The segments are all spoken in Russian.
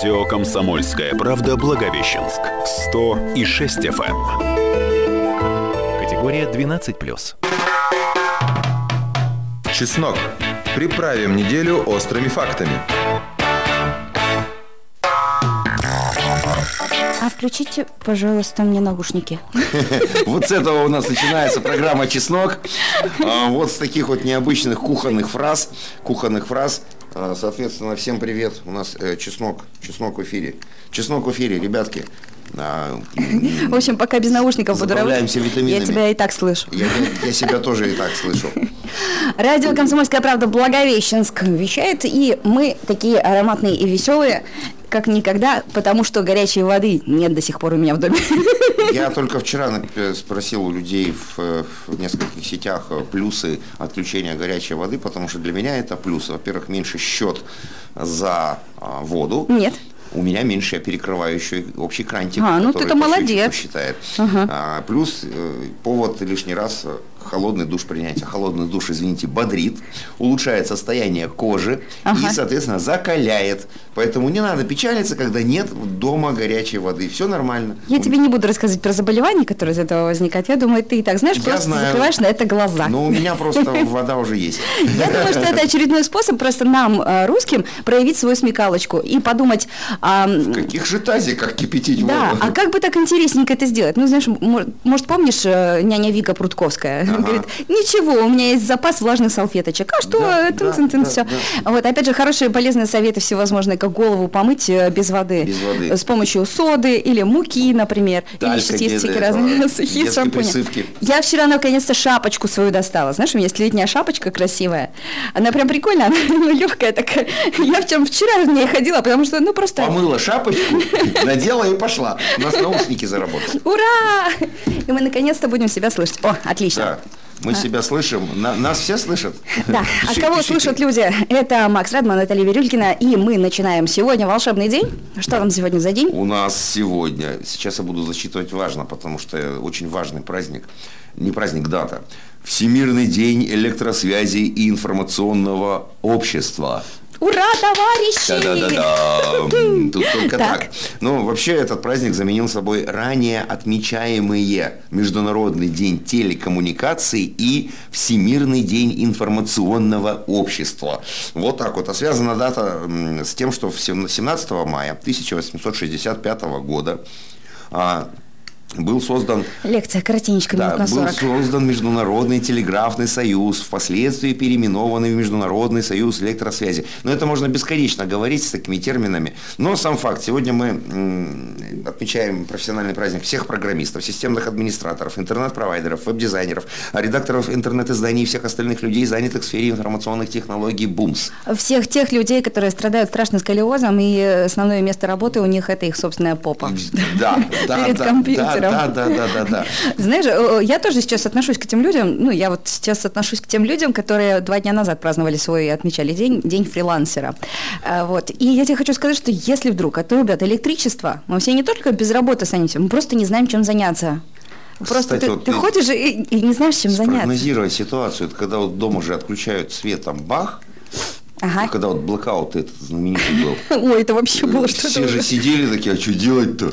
Радио «Комсомольская правда» Благовещенск. 106 ФМ. Категория 12+. Чеснок. Приправим неделю острыми фактами. А включите, пожалуйста, мне наушники. Вот с этого у нас начинается программа «Чеснок». Вот с таких вот необычных кухонных фраз. Соответственно, всем привет. У нас чеснок в эфире. Чеснок в эфире, ребятки. В общем, пока без наушников буду работать. Я тебя и так слышу. Я себя тоже и так слышу. Радио «Комсомольская правда» Благовещенск вещает, и мы такие ароматные и веселые, как никогда, потому что горячей воды нет до сих пор у меня в доме. Я только вчера спросил у людей в нескольких сетях плюсы отключения горячей воды, потому что для меня это плюс. Во-первых, меньше счет за воду. Нет. У меня меньше, я перекрываю еще общий крантик. Ну ты-то молодец. Считает. Ага. Плюс повод лишний раз холодный душ принять. Холодный душ, извините, бодрит, улучшает состояние кожи, ага, и, соответственно, закаляет. Поэтому не надо печалиться, когда нет дома горячей воды. Все нормально. Я тебе не буду рассказывать про заболевания, которые из этого возникают. Я думаю, ты и так знаешь, просто закрываешь на это глаза. Ну, у меня просто вода уже есть. Я думаю, что это очередной способ просто нам, русским, проявить свою смекалочку и подумать... В каких же тазиках кипятить воду? Да, а как бы так интересненько это сделать? Ну, знаешь, может, помнишь, няня Вика Прудковская? Ага. Говорит, ничего, у меня есть запас влажных салфеточек. А что? Да, все. Да. Вот, опять же, хорошие полезные советы всевозможные, как голову помыть без воды. Без воды. С помощью соды или муки, например. Или сейчас есть всякие разные сухие шампуни. Присыпки. Я вчера, наконец-то, шапочку свою достала. Знаешь, у меня есть летняя шапочка красивая. Она прям прикольная, она легкая такая. Я вчера в ней ходила, потому что, просто... Помыла шапочку, надела и пошла. У нас наушники заработали. Ура! И мы наконец-то будем себя слышать. О, отлично. Да. Мы себя слышим. Нас все слышат? Да. А кого слышат люди? Это Макс Радман, Наталья Бирюлькина. И мы начинаем сегодня волшебный день. Что там сегодня за день? У нас сегодня, сейчас я буду зачитывать важно, потому что очень важный праздник. Не праздник, дата. Всемирный день электросвязи и информационного общества. Ура, товарищи! Да-да-да-да. Тут только так. Ну, вообще, этот праздник заменил собой ранее отмечаемые Международный день телекоммуникаций и Всемирный день информационного общества. Вот так вот. А связана дата с тем, что 17 мая 1865 года был создан... Лекция коротенечко, минут на 40. Был создан Международный телеграфный союз, впоследствии переименованный в Международный союз электросвязи. Но это можно бесконечно говорить с такими терминами. Но сам факт. Сегодня мы отмечаем профессиональный праздник всех программистов, системных администраторов, интернет-провайдеров, веб-дизайнеров, редакторов интернет-изданий и всех остальных людей, занятых в сфере информационных технологий БУМС. Всех тех людей, которые страдают страшным сколиозом, и основное место работы у них – это их собственная попа. Да, да, перед компьютером. Да. Знаешь, я тоже сейчас отношусь к тем людям, которые 2 дня назад праздновали свой, отмечали день фрилансера. Вот. И я тебе хочу сказать, что если вдруг отрубят электричество, мы все не только без работы останемся, мы просто не знаем, чем заняться. Просто кстати, ты ходишь и не знаешь, чем заняться. Прогнозировать ситуацию, это когда дома уже отключают свет, там бах. Ага. Когда блокаут этот знаменитый был. Ой, это вообще было что-то. Все же сидели такие, а что делать-то?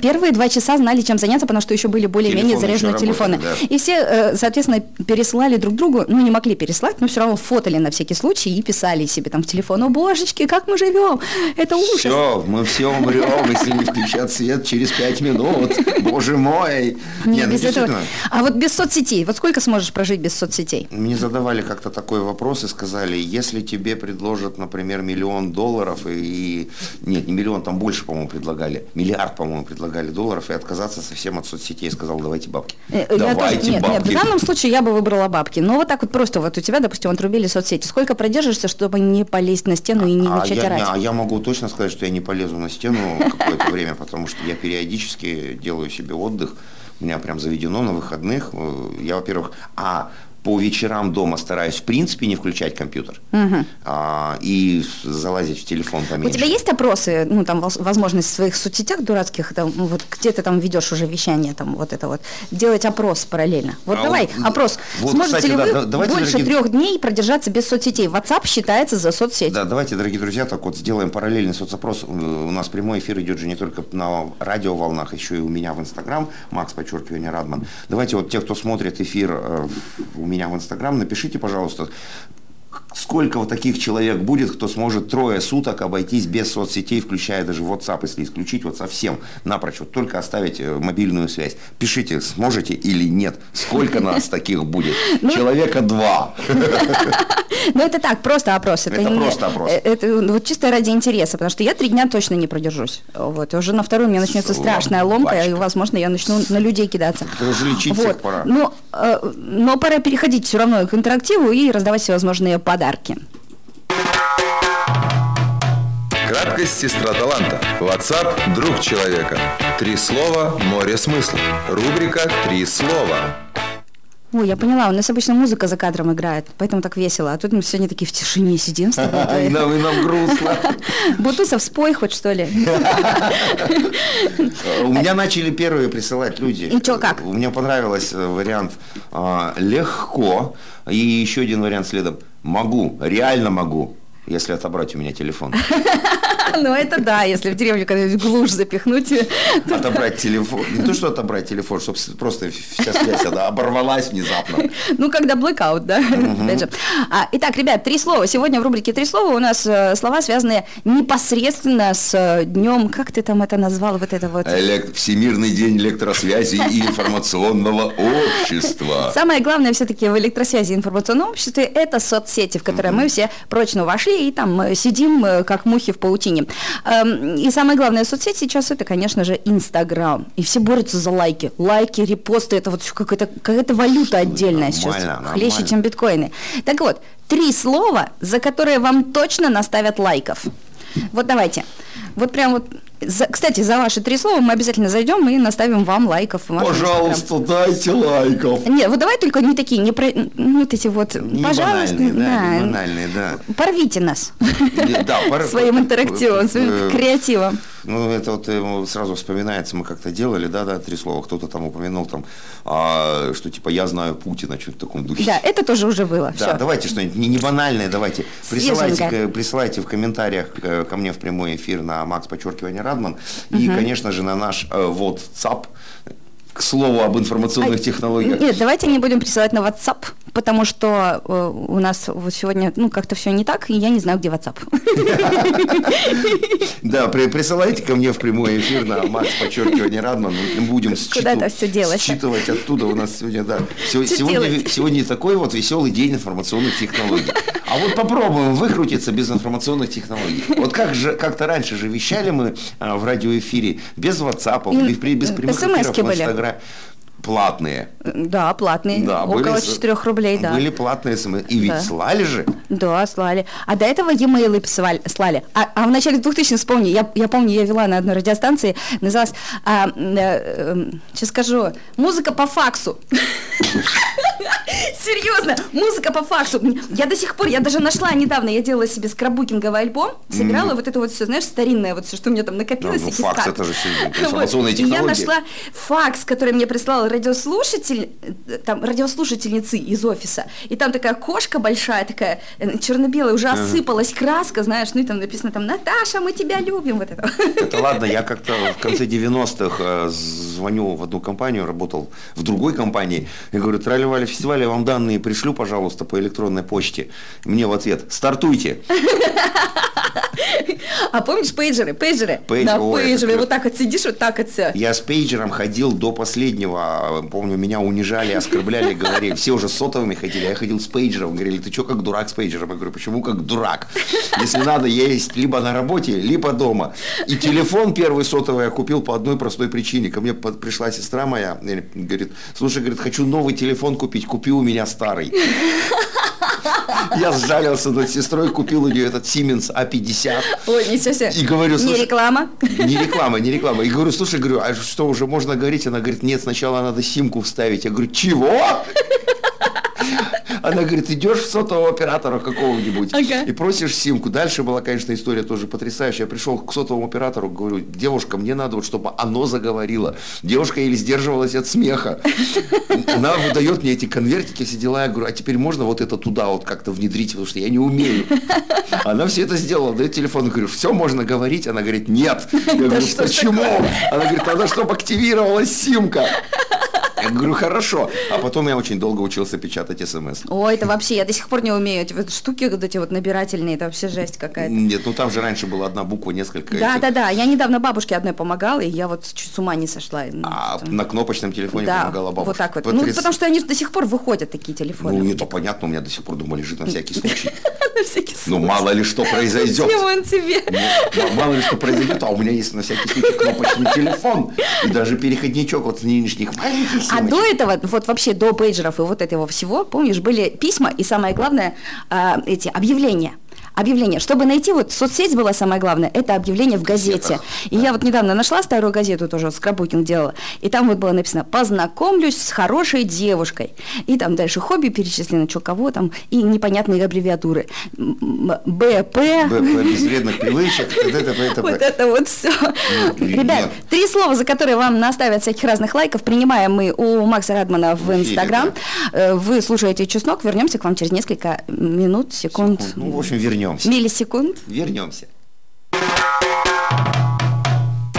Первые 2 часа знали, чем заняться, потому что еще были более-менее заряженные телефоны. Да. И все, соответственно, пересылали друг другу, не могли переслать, но все равно фотали на всякий случай и писали себе там в телефон. О, божечки, как мы живем! Это ужас! Все, мы все умрем, если не включат свет через 5 минут. Боже мой! Нет, без этого. А вот без соцсетей, вот сколько сможешь прожить без соцсетей? Мне задавали как-то такой вопрос и сказали, если тебе предложат, например, $1 миллион нет, не миллион, там больше, по-моему, предлагали, миллиард, по-моему, предлагали долларов, и отказаться совсем от соцсетей, сказал, давайте бабки. Давайте бабки. В данном случае я бы выбрала бабки, но вот так вот просто, вот у тебя, допустим, отрубили соцсети, сколько продержишься, чтобы не полезть на стену и не начать орать? Я могу точно сказать, что я не полезу на стену какое-то время, потому что я периодически делаю себе отдых, у меня прям заведено на выходных, я, во-первых, по вечерам дома стараюсь в принципе не включать компьютер, угу, и залазить в телефон поменьше. У тебя есть опросы, ну там возможность в своих соцсетях дурацких, там, вот где ты там ведешь уже вещание, там вот это вот, делать опрос параллельно. Вот давай опрос. Вот, сможете, кстати, ли вы больше 3 дней продержаться без соцсетей? WhatsApp считается за соцсеть. Да, давайте, дорогие друзья, так вот сделаем параллельный соцопрос. У нас прямой эфир идет же не только на радиоволнах, еще и у меня в Instagram, Макс, _ Радман. Давайте вот те, кто смотрит эфир у меня в Инстаграм, напишите, пожалуйста, сколько вот таких человек будет, кто сможет 3 суток обойтись без соцсетей, включая даже WhatsApp, если исключить вот совсем напрочь, вот только оставить мобильную связь. Пишите, сможете или нет, сколько нас таких будет? Человека 2. Ну, это так, просто опрос. Это просто опрос. Это вот чисто ради интереса, потому что я 3 дня точно не продержусь. Вот, уже на 2-й у меня начнется страшная ломка, и, возможно, я начну на людей кидаться. Уже лечить всех пора. Но пора переходить все равно к интерактиву и раздавать всевозможные подарки. Краткость — сестра таланта. WhatsApp — друг человека. 3 слова, море смысла. Рубрика «3 слова». Ой, я поняла, у нас обычно музыка за кадром играет, поэтому так весело. А тут мы сегодня такие в тишине сидим с тобой. И нам грустно. Бутусов, спой хоть, что ли. У меня начали первые присылать люди. И что, как? У меня понравился вариант «легко». И еще один вариант следом. «Могу, реально могу, если отобрать у меня телефон». Ну, это да, если в деревню когда-нибудь глушь запихнуть. Отобрать телефон. Не то, что отобрать телефон, чтобы просто вся связь оборвалась внезапно. Ну, когда блэкаут, да? Итак, ребят, 3 слова. Сегодня в рубрике «3 слова» у нас слова, связанные непосредственно с днем, как ты там это назвал, вот это вот? Всемирный день электросвязи и информационного общества. Самое главное все-таки в электросвязи и информационном обществе – это соцсети, в которые мы все прочно вошли и там сидим, как мухи в паутине. И самое главное соцсеть сейчас — это, конечно же, Инстаграм. И все борются за лайки. Лайки, репосты — это вот какая-то валюта отдельная сейчас. Хлеще, чем биткоины. Так вот, 3 слова, за которые вам точно наставят лайков. Вот давайте. Вот прям вот. Кстати, за ваши 3 слова мы обязательно зайдем и наставим вам лайков. Пожалуйста, дайте лайков. Нет, вот давай только не такие, не про... вот эти вот, не пожалуйста, банальные, да. Порвите нас своим интерактивом, своим креативом. Ну, это вот сразу вспоминается, мы как-то делали, да, 3 слова. Кто-то там упомянул, там, что типа я знаю Путина, что-то в таком духе. Да, это тоже уже было. Да, давайте что-нибудь не банальное, давайте. Присылайте в комментариях ко мне в прямой эфир на Макс _ Радман, и, конечно же, на наш WhatsApp. К слову об информационных технологиях. Нет, давайте не будем присылать на WhatsApp, потому что у нас вот сегодня, ну, как-то все не так, и я не знаю, где WhatsApp. Да, присылайте ко мне в прямой эфир на Макс _ Радман, мы будем считывать оттуда. У нас сегодня, да, сегодня такой вот веселый день информационных технологий. А вот попробуем выкрутиться без информационных технологий. Вот как-то раньше же вещали мы в радиоэфире без WhatsApp, без прямых эфиров в Инстаграме. Платные. Да, платные. Да, около 4 рублей, да. Были платные СМС. И ведь слали же. Да, слали. А до этого e-mail'ы слали. А в начале 2000-х, вспомни, я помню, я вела на одной радиостанции, называлась, сейчас скажу, «Музыка по факсу». Серьезно, музыка по факсу. Я до сих пор, я даже нашла недавно, я делала себе скраббукинговый альбом, собирала вот это вот все, знаешь, старинное, вот все, что у меня там накопилось. Ну, факс, это же информационные технологии. Я нашла факс, который мне прислала радиослушательницы из офиса. И там такая кошка большая, такая черно-белая, уже осыпалась краска, знаешь, ну и там написано там: «Наташа, мы тебя любим». Вот это. Это ладно, я как-то в конце 90-х звоню в одну компанию, работал в другой компании, и говорю: «Тролливали фестиваль, я вам данные пришлю, пожалуйста, по электронной почте». Мне в ответ: «Стартуйте». А помнишь пейджеры? Пейджеры. Вот так вот сидишь, вот так вот все. Я с пейджером ходил до последнего. Помню, меня унижали, оскорбляли, говорили. Все уже сотовыми ходили, а я ходил с пейджером. Говорили: «Ты что, как дурак с пейджером?» Я говорю: «Почему как дурак? Если надо, я есть либо на работе, либо дома». И телефон первый сотовый я купил по одной простой причине. Ко мне пришла сестра моя, говорит: «Слушай, говорит, хочу новый телефон купить, купи у меня старый». Я сжалился над сестрой, купил у нее этот Сименс А50. Ой, ничего себе. И говорю: «Слушай, не реклама. И говорю: «Слушай, говорю, а что, уже можно говорить?» Она говорит: «Нет, сначала надо симку вставить». Я говорю: «Чего?» Она говорит, идешь в сотового оператора какого-нибудь и просишь симку. Дальше была, конечно, история тоже потрясающая. Я пришел к сотовому оператору, говорю, девушка, мне надо, вот, чтобы оно заговорило. Девушка еле сдерживалась от смеха. Она выдает мне эти конвертики, все дела. Я говорю, а теперь можно вот это туда вот как-то внедрить, потому что я не умею. Она все это сделала, дает телефон, говорю, все можно говорить. Она говорит, нет. Я говорю, почему? Она говорит, надо, чтобы активировалась симка. Я говорю, хорошо. А потом я очень долго учился печатать смс. Ой, это вообще, я до сих пор не умею. Эти вот штуки, вот эти вот набирательные, это вообще жесть какая-то. Нет, ну там же раньше была одна буква, несколько. Да. Я недавно бабушке одной помогала, и я вот чуть с ума не сошла. А там на кнопочном телефоне помогала бабушке. Вот так вот. Ну, потому что они до сих пор выходят, такие телефоны. Ну, это понятно, у меня до сих пор дома лежит на всякий случай. На всякий случай. Ну, мало ли что произойдет. Зачем он тебе? Мало ли что произойдет, а у меня есть на всякий случай кнопочный телефон. И даже переходничок вот с нынешних маленьких. А до этого, вот вообще до пейджеров и вот этого всего, помнишь, были письма и, самое главное, эти объявления. Объявление. Чтобы найти, вот соцсеть была самое главное, это объявление в газете. И я вот недавно нашла старую газету, тоже скраббукинг делала, и там вот было написано «Познакомлюсь с хорошей девушкой». И там дальше хобби перечислено, что кого там, и непонятные аббревиатуры. БП. БП, без вредных привычек. Вот это вот все. Ребят, 3 слова, за которые вам наставят всяких разных лайков, принимаем мы у Макса Радмана в Instagram. Вы слушаете «Чеснок», вернемся к вам через несколько минут, секунд. Ну, в общем, вернемся. Миллисекунд. Вернемся.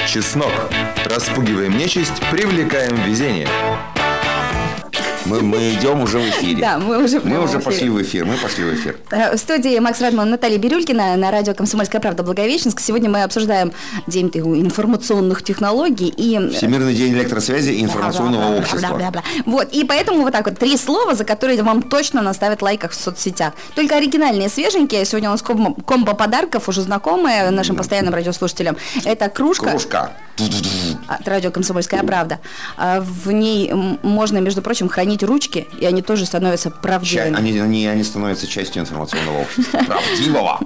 Чеснок. Распугиваем нечисть, привлекаем везение. Мы идем уже в эфире. Да, мы уже пошли в эфир. В студии Макс Радман, Наталья Бирюлькина на радио «Комсомольская правда», Благовещенск. Сегодня мы обсуждаем День информационных технологий и Всемирный день электросвязи и информационного общества. Вот, и поэтому вот так вот 3 слова, за которые вам точно наставят лайков в соцсетях. Только оригинальные, свеженькие. Сегодня у нас комбо подарков, уже знакомые нашим постоянным радиослушателям. Это кружка. От радио «Комсомольская правда». В ней можно, между прочим, хранить ручки, и они тоже становятся правдивыми. Они становятся частью информационного общества. Правдивого.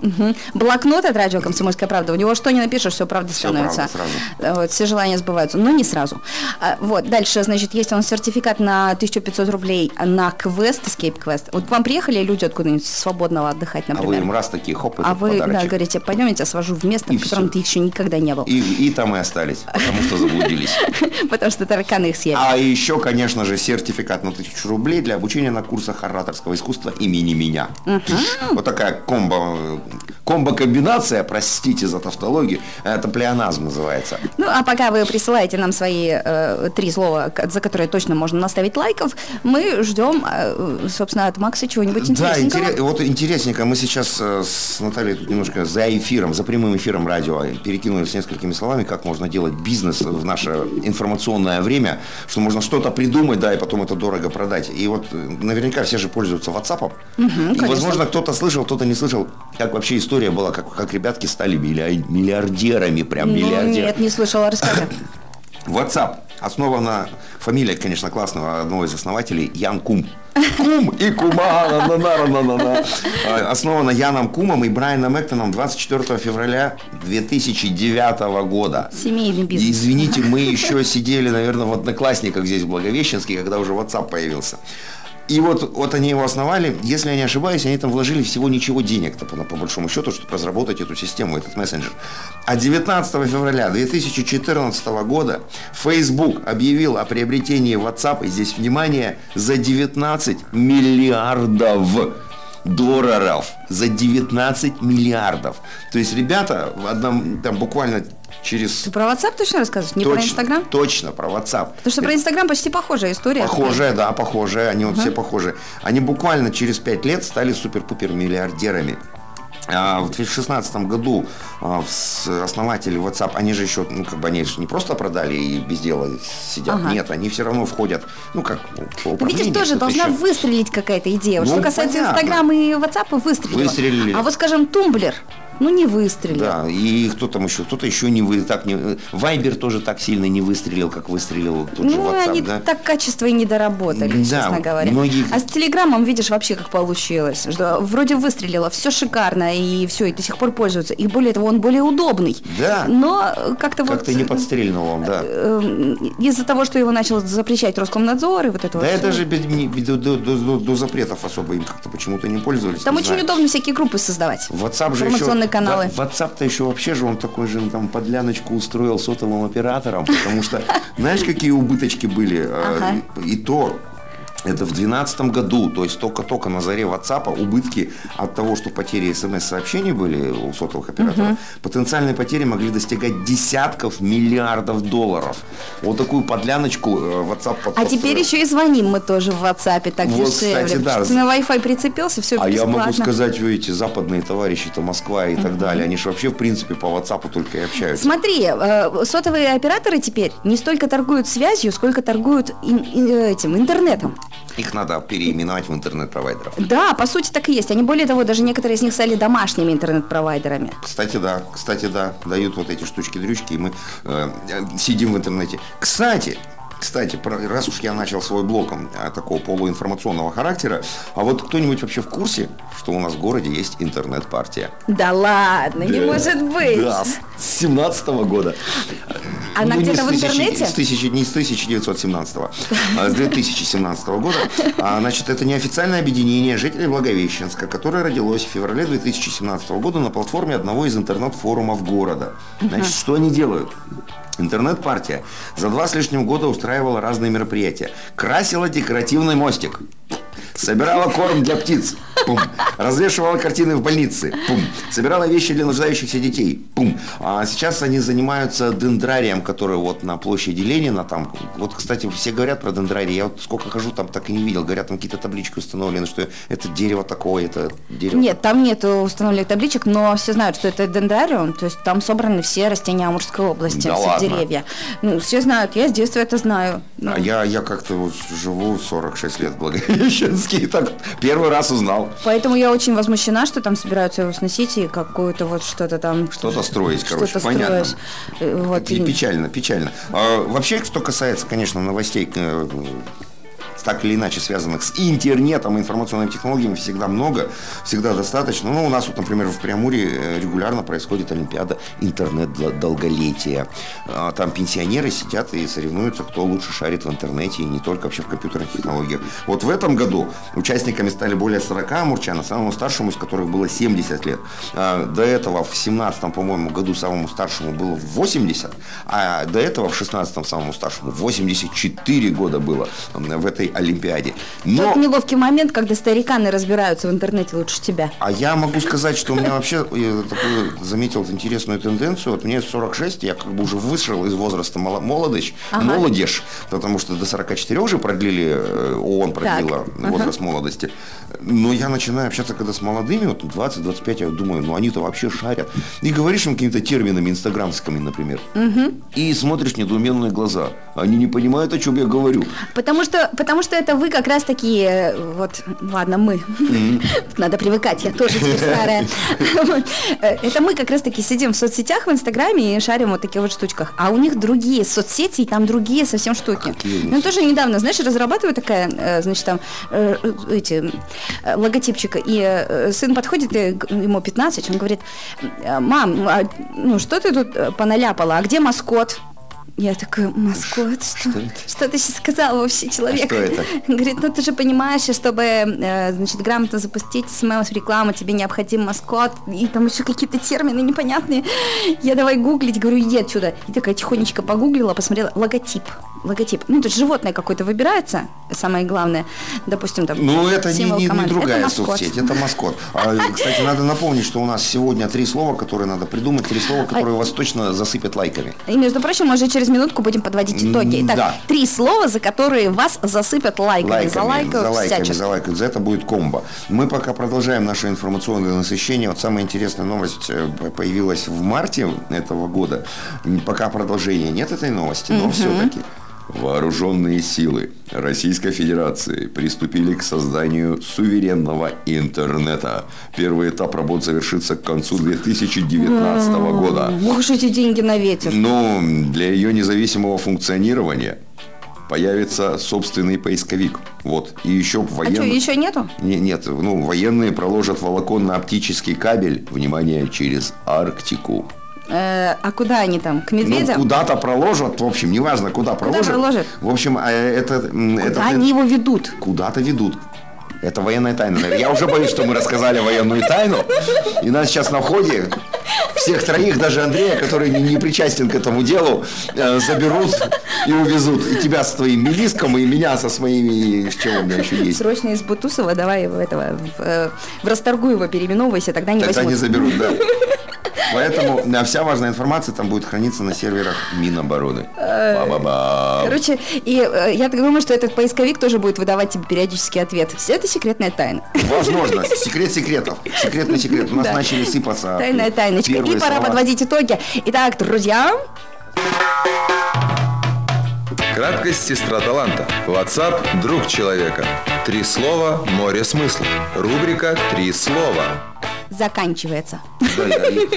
Блокнот от радио «Комсомольская правда». У него что ни напишешь, все правда становится. Все желания сбываются, но не сразу. Вот, дальше, значит, есть у нас сертификат на 1500 рублей на квест, эскейп-квест. Вот к вам приехали люди откуда-нибудь свободного отдыхать, например. А вы им раз такие, хоп, и подарочек. А вы, да, говорите, пойдем, я тебя свожу в место, в котором ты еще никогда не был. И там и остались, потому что заблудились. Потому что тараканы их съели. А еще, конечно же, сертификат на 1000 рублей для обучения на курсах ораторского искусства имени меня. Вот такая комбо-комбинация, простите за тавтологию, это плеоназм называется. Ну, а пока вы присылаете нам свои 3 слова, за которые точно можно наставить лайков, мы ждем, собственно, от Макса чего-нибудь интересненького. Да, вот интересненько, мы сейчас с Натальей тут немножко за прямым эфиром радио перекинулись несколькими словами, как можно делать бизнес в наше информационное время, что можно что-то придумать, да, и потом это дорого продать. И вот наверняка все же пользуются WhatsApp. И, возможно, кто-то слышал, кто-то не слышал, как вообще история была, как ребятки стали миллиардерами, прям миллиардерами. Нет, не слышала, расскажи. WhatsApp основана, фамилия, конечно, классного, одного из основателей, Ян Кум. Кум и кума, основана Яном Кумом и Брайаном Эктоном 24 февраля 2009 года. Семейный бизнес. И, извините, мы еще сидели, наверное, в Одноклассниках здесь в Благовещенске, когда уже WhatsApp появился. И вот они его основали, если я не ошибаюсь, они там вложили всего ничего денег, по большому счету, чтобы разработать эту систему, этот мессенджер. А 19 февраля 2014 года Facebook объявил о приобретении WhatsApp, и здесь, внимание, за $19 миллиардов. За 19 миллиардов. То есть ребята в одном, там буквально через... Ты про WhatsApp точно рассказываешь? Не про Instagram? Точно, про WhatsApp. Потому что про Instagram почти похожая история. Похожая, да, похожая. Они вот все похожи. Они буквально через 5 лет стали супер-пупер миллиардерами. В 2016 году основатели WhatsApp, они же еще, они же не просто продали и без дела сидят, нет, они все равно входят, видишь, тоже должна еще выстрелить какая-то идея. Что касается Instagram и WhatsApp, выстрелила. А вот, скажем, Тумблер. Ну, не выстрелил. Да, и кто там еще? Кто-то еще не выстрелил. Вайбер тоже так сильно не выстрелил, как выстрелил тот же WhatsApp, они да? так качество и не доработали, да, честно говоря. Многие... А с Телеграмом, видишь, вообще как получилось. Что вроде выстрелило, все шикарно, и все, и до сих пор пользуются. И более того, он более удобный. Да. Но как-то вот... Как-то не подстрельнул он, да. Из-за того, что его начал запрещать Роскомнадзор и вот это да вот. Да, это же до запретов особо им как-то почему-то не пользовались. Там не очень удобно всякие группы создавать. WhatsApp же еще... каналы. WhatsApp-то еще вообще же он такой же там подляночку устроил сотовым оператором, потому что знаешь, какие убыточки были? Ага. И то это в 2012 году, то есть только-только на заре WhatsApp убытки от того, что потери смс-сообщений были у сотовых операторов, потенциальные потери могли достигать десятков миллиардов $. Вот такую подляночку WhatsApp подсказывает. А теперь еще и звоним мы тоже в WhatsApp, так вот, дешевле. Кстати, да. Ты на Wi-Fi прицепился, все бесплатно. А я могу сказать, вы эти западные товарищи-то, Москва и так далее, они же вообще в принципе по WhatsApp только и общаются. Смотри, сотовые операторы теперь не столько торгуют связью, сколько торгуют этим интернетом. Их надо переименовать в интернет-провайдеров. Да, по сути так и есть. Они, более того, даже некоторые из них стали домашними интернет-провайдерами. Кстати, да. Дают вот эти штучки-дрючки, и мы сидим в интернете. Кстати, раз уж я начал свой блог такого полуинформационного характера, а вот кто-нибудь вообще в курсе, что у нас в городе есть интернет-партия? Да ладно, да, не может быть. Да, с 17-го года. Она где-то в интернете? Не с 1917-го, а с 2017 года. Значит, это неофициальное объединение жителей Благовещенска, которое родилось в феврале 2017 года на платформе одного из интернет-форумов города. Значит, что они делают? Интернет-партия за 2 с лишним года устраивала разные мероприятия. Красила декоративный мостик. Собирала корм для птиц. Пум. Развешивала картины в больнице. Пум. Собирала вещи для нуждающихся детей. Пум. А сейчас они занимаются дендрарием, который вот на площади Ленина. Там. Вот, кстати, все говорят про дендрарий. Я вот сколько хожу, там так и не видел. Говорят, там какие-то таблички установлены, что это дерево такое, это дерево. Нет, там нет установленных табличек, но все знают, что это дендрарий. То есть там собраны все растения Амурской области, да все ладно? Деревья. Ну, все знают, я с детства это знаю. Ну. А я как-то вот живу 46 лет в Благовещенске и так первый раз узнал. Поэтому я очень возмущена, что там собираются его сносить и какое-то вот что-то там... Что-то строить, короче, понятно. Вот. И печально. А вообще, что касается, конечно, новостей... так или иначе связанных с интернетом и информационными технологиями, всегда много, всегда достаточно. Ну, у нас, вот, например, в Приамурье регулярно происходит Олимпиада интернет-долголетия. Там пенсионеры сидят и соревнуются, кто лучше шарит в интернете, и не только вообще в компьютерных технологиях. Вот в этом году участниками стали более 40 амурчан, а самому старшему из которых было 70 лет. До этого в 17-м, по-моему, году самому старшему было 80, а до этого в 16-м самому старшему 84 года было в этой Олимпиаде. Но... Тот неловкий момент, когда стариканы разбираются в интернете лучше тебя. А я могу сказать, что у меня вообще заметил интересную тенденцию. Вот мне 46, я как бы уже вышел из возраста молодежь, потому что до 44 уже продлили, ООН продлила возраст молодости. Но я начинаю общаться когда с молодыми, вот 20-25, я думаю, ну они-то вообще шарят. И говоришь им какими-то терминами инстаграмскими, например. И смотришь недоуменные глаза. Они не понимают, о чем я говорю. Потому что это вы как раз такие, вот, ладно, мы, надо привыкать, я тоже теперь старая, это мы как раз таки сидим в соцсетях, в Инстаграме и шарим вот таких вот штучках, а у них другие соцсети, и там другие совсем штуки. Ну, тоже недавно, знаешь, разрабатываю такая, значит, там, логотипчик, и сын подходит, ему 15, он говорит: мам, ну, что ты тут поналяпала, а где маскот? Я такая: маскот, что ты сейчас сказал вообще, человек? А говорит, ну ты же понимаешь, чтобы, значит, грамотно запустить смс-рекламу, тебе необходим маскот, и там еще какие-то термины непонятные. Я давай гуглить, говорю, иди отсюда. И такая тихонечко погуглила, посмотрела, логотип. Ну, то есть животное какое-то выбирается, самое главное, допустим, там. Ну, это не другая соцсеть, это маскот. Кстати, надо напомнить, что у нас сегодня 3 слова, которые надо придумать, 3 слова, которые вас точно засыпят лайками. И, между прочим, мы же через минутку будем подводить итоги. Итак, да. 3 слова, за которые вас засыпят лайками. Залайкают. За это будет комбо. Мы пока продолжаем наше информационное насыщение. Вот самая интересная новость появилась в марте этого года. Пока продолжения нет этой новости, но все-таки... Вооруженные силы Российской Федерации приступили к созданию суверенного интернета. Первый этап работ завершится к концу 2019 года. Бушите деньги на ветер. Но для ее независимого функционирования появится собственный поисковик. Вот. И еще военные... А что, еще нету? Нет. Ну, военные проложат волоконно-оптический кабель, внимание, через Арктику. А куда они там? К медведям? Ну, куда-то проложат, в общем, неважно, куда проложат. В общем, они его ведут? Куда-то ведут. Это военная тайна. Я уже боюсь, что мы рассказали военную тайну. И нас сейчас на входе, всех троих, даже Андрея, который не причастен к этому делу, заберут и увезут. И тебя с твоим мелиском, и меня со своими... С чем у меня еще есть? Срочно из Бутусова давай в Расторгуево переименовывайся, тогда не возьмут. Тогда не заберут, да. Поэтому вся важная информация там будет храниться на серверах Минобороны. Ба-ба-ба. Короче, и я так думаю, что этот поисковик тоже будет выдавать тебе периодически ответ. Все это секретная тайна. Возможно. Секрет секретов. Секретный секрет. У нас начали сыпаться. Тайная тайночка. И пора подводить итоги. Итак, друзья. Краткость — сестра таланта. WhatsApp — друг человека. 3 слова, море смысла. Рубрика «Три слова» заканчивается. Да,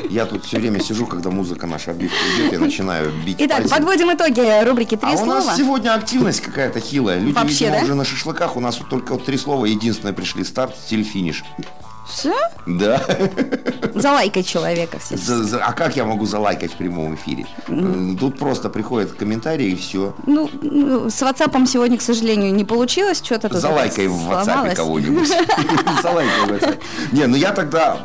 я тут все время сижу, когда музыка наша идет, я начинаю бить. Итак, пальцем. Подводим итоги рубрики «Три слова». У нас сегодня активность какая-то хилая. Люди, вообще, видимо, да? Уже на шашлыках. У нас вот только вот 3 слова единственное пришли. Старт, стиль, финиш. Все? Да. Залайкать человека. А как я могу залайкать в прямом эфире? Тут просто приходят комментарии и все. Ну, с WhatsApp сегодня, к сожалению, не получилось. Что-то тут залайкай в WhatsApp кого-нибудь. Залайкай в WhatsApp. Не, ну я тогда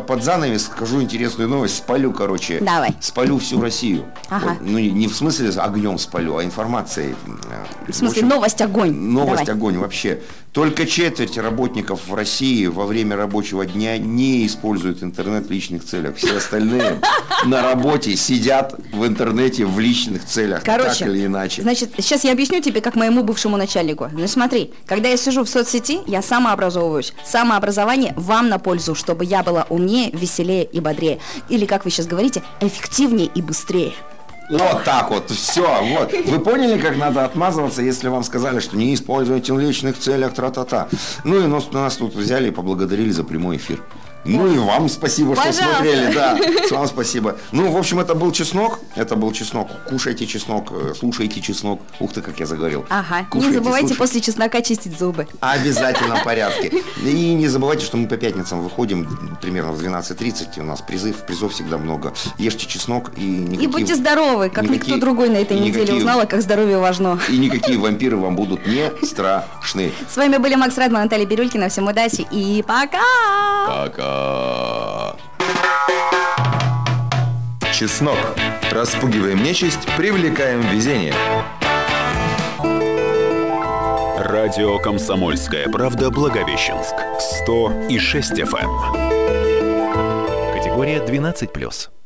под занавес скажу интересную новость. Спалю, короче. Давай. Спалю всю Россию. Ага. Ну, не в смысле огнем спалю, а информацией. В смысле новость-огонь. Новость-огонь вообще. Только четверть работников в России во время рабочего дня не используют интернет в личных целях. Все остальные на работе сидят в интернете в личных целях, так или иначе. Значит, сейчас я объясню тебе, как моему бывшему начальнику. Ну смотри, когда я сижу в соцсети, я самообразовываюсь. Самообразование вам на пользу, чтобы я была умнее, веселее и бодрее. Или, как вы сейчас говорите, эффективнее и быстрее. Вот так вот, все, вот. Вы поняли, как надо отмазываться, если вам сказали, что не используйте в личных целях, тра-та-та. Ну и нас тут взяли и поблагодарили за прямой эфир. Ну и вам спасибо, что смотрели, да, вам спасибо. Ну, в общем, это был чеснок, кушайте чеснок, слушайте чеснок, ух ты, как я заговорил. Ага, кушайте, не забывайте после чеснока чистить зубы. Обязательно в порядке. И не забывайте, что мы по пятницам выходим примерно в 12:30, у нас призов всегда много. Ешьте чеснок и никакие... И будьте здоровы, как никто другой на этой неделе узнала, как здоровье важно. И никакие вампиры вам будут не страшны. С вами были Макс Радман, Наталья Бирюлькина, всем удачи и пока! Пока! Чеснок. Распугиваем нечисть, привлекаем везение. Радио «Комсомольская правда», Благовещенск. 106 ФМ. Категория 12+.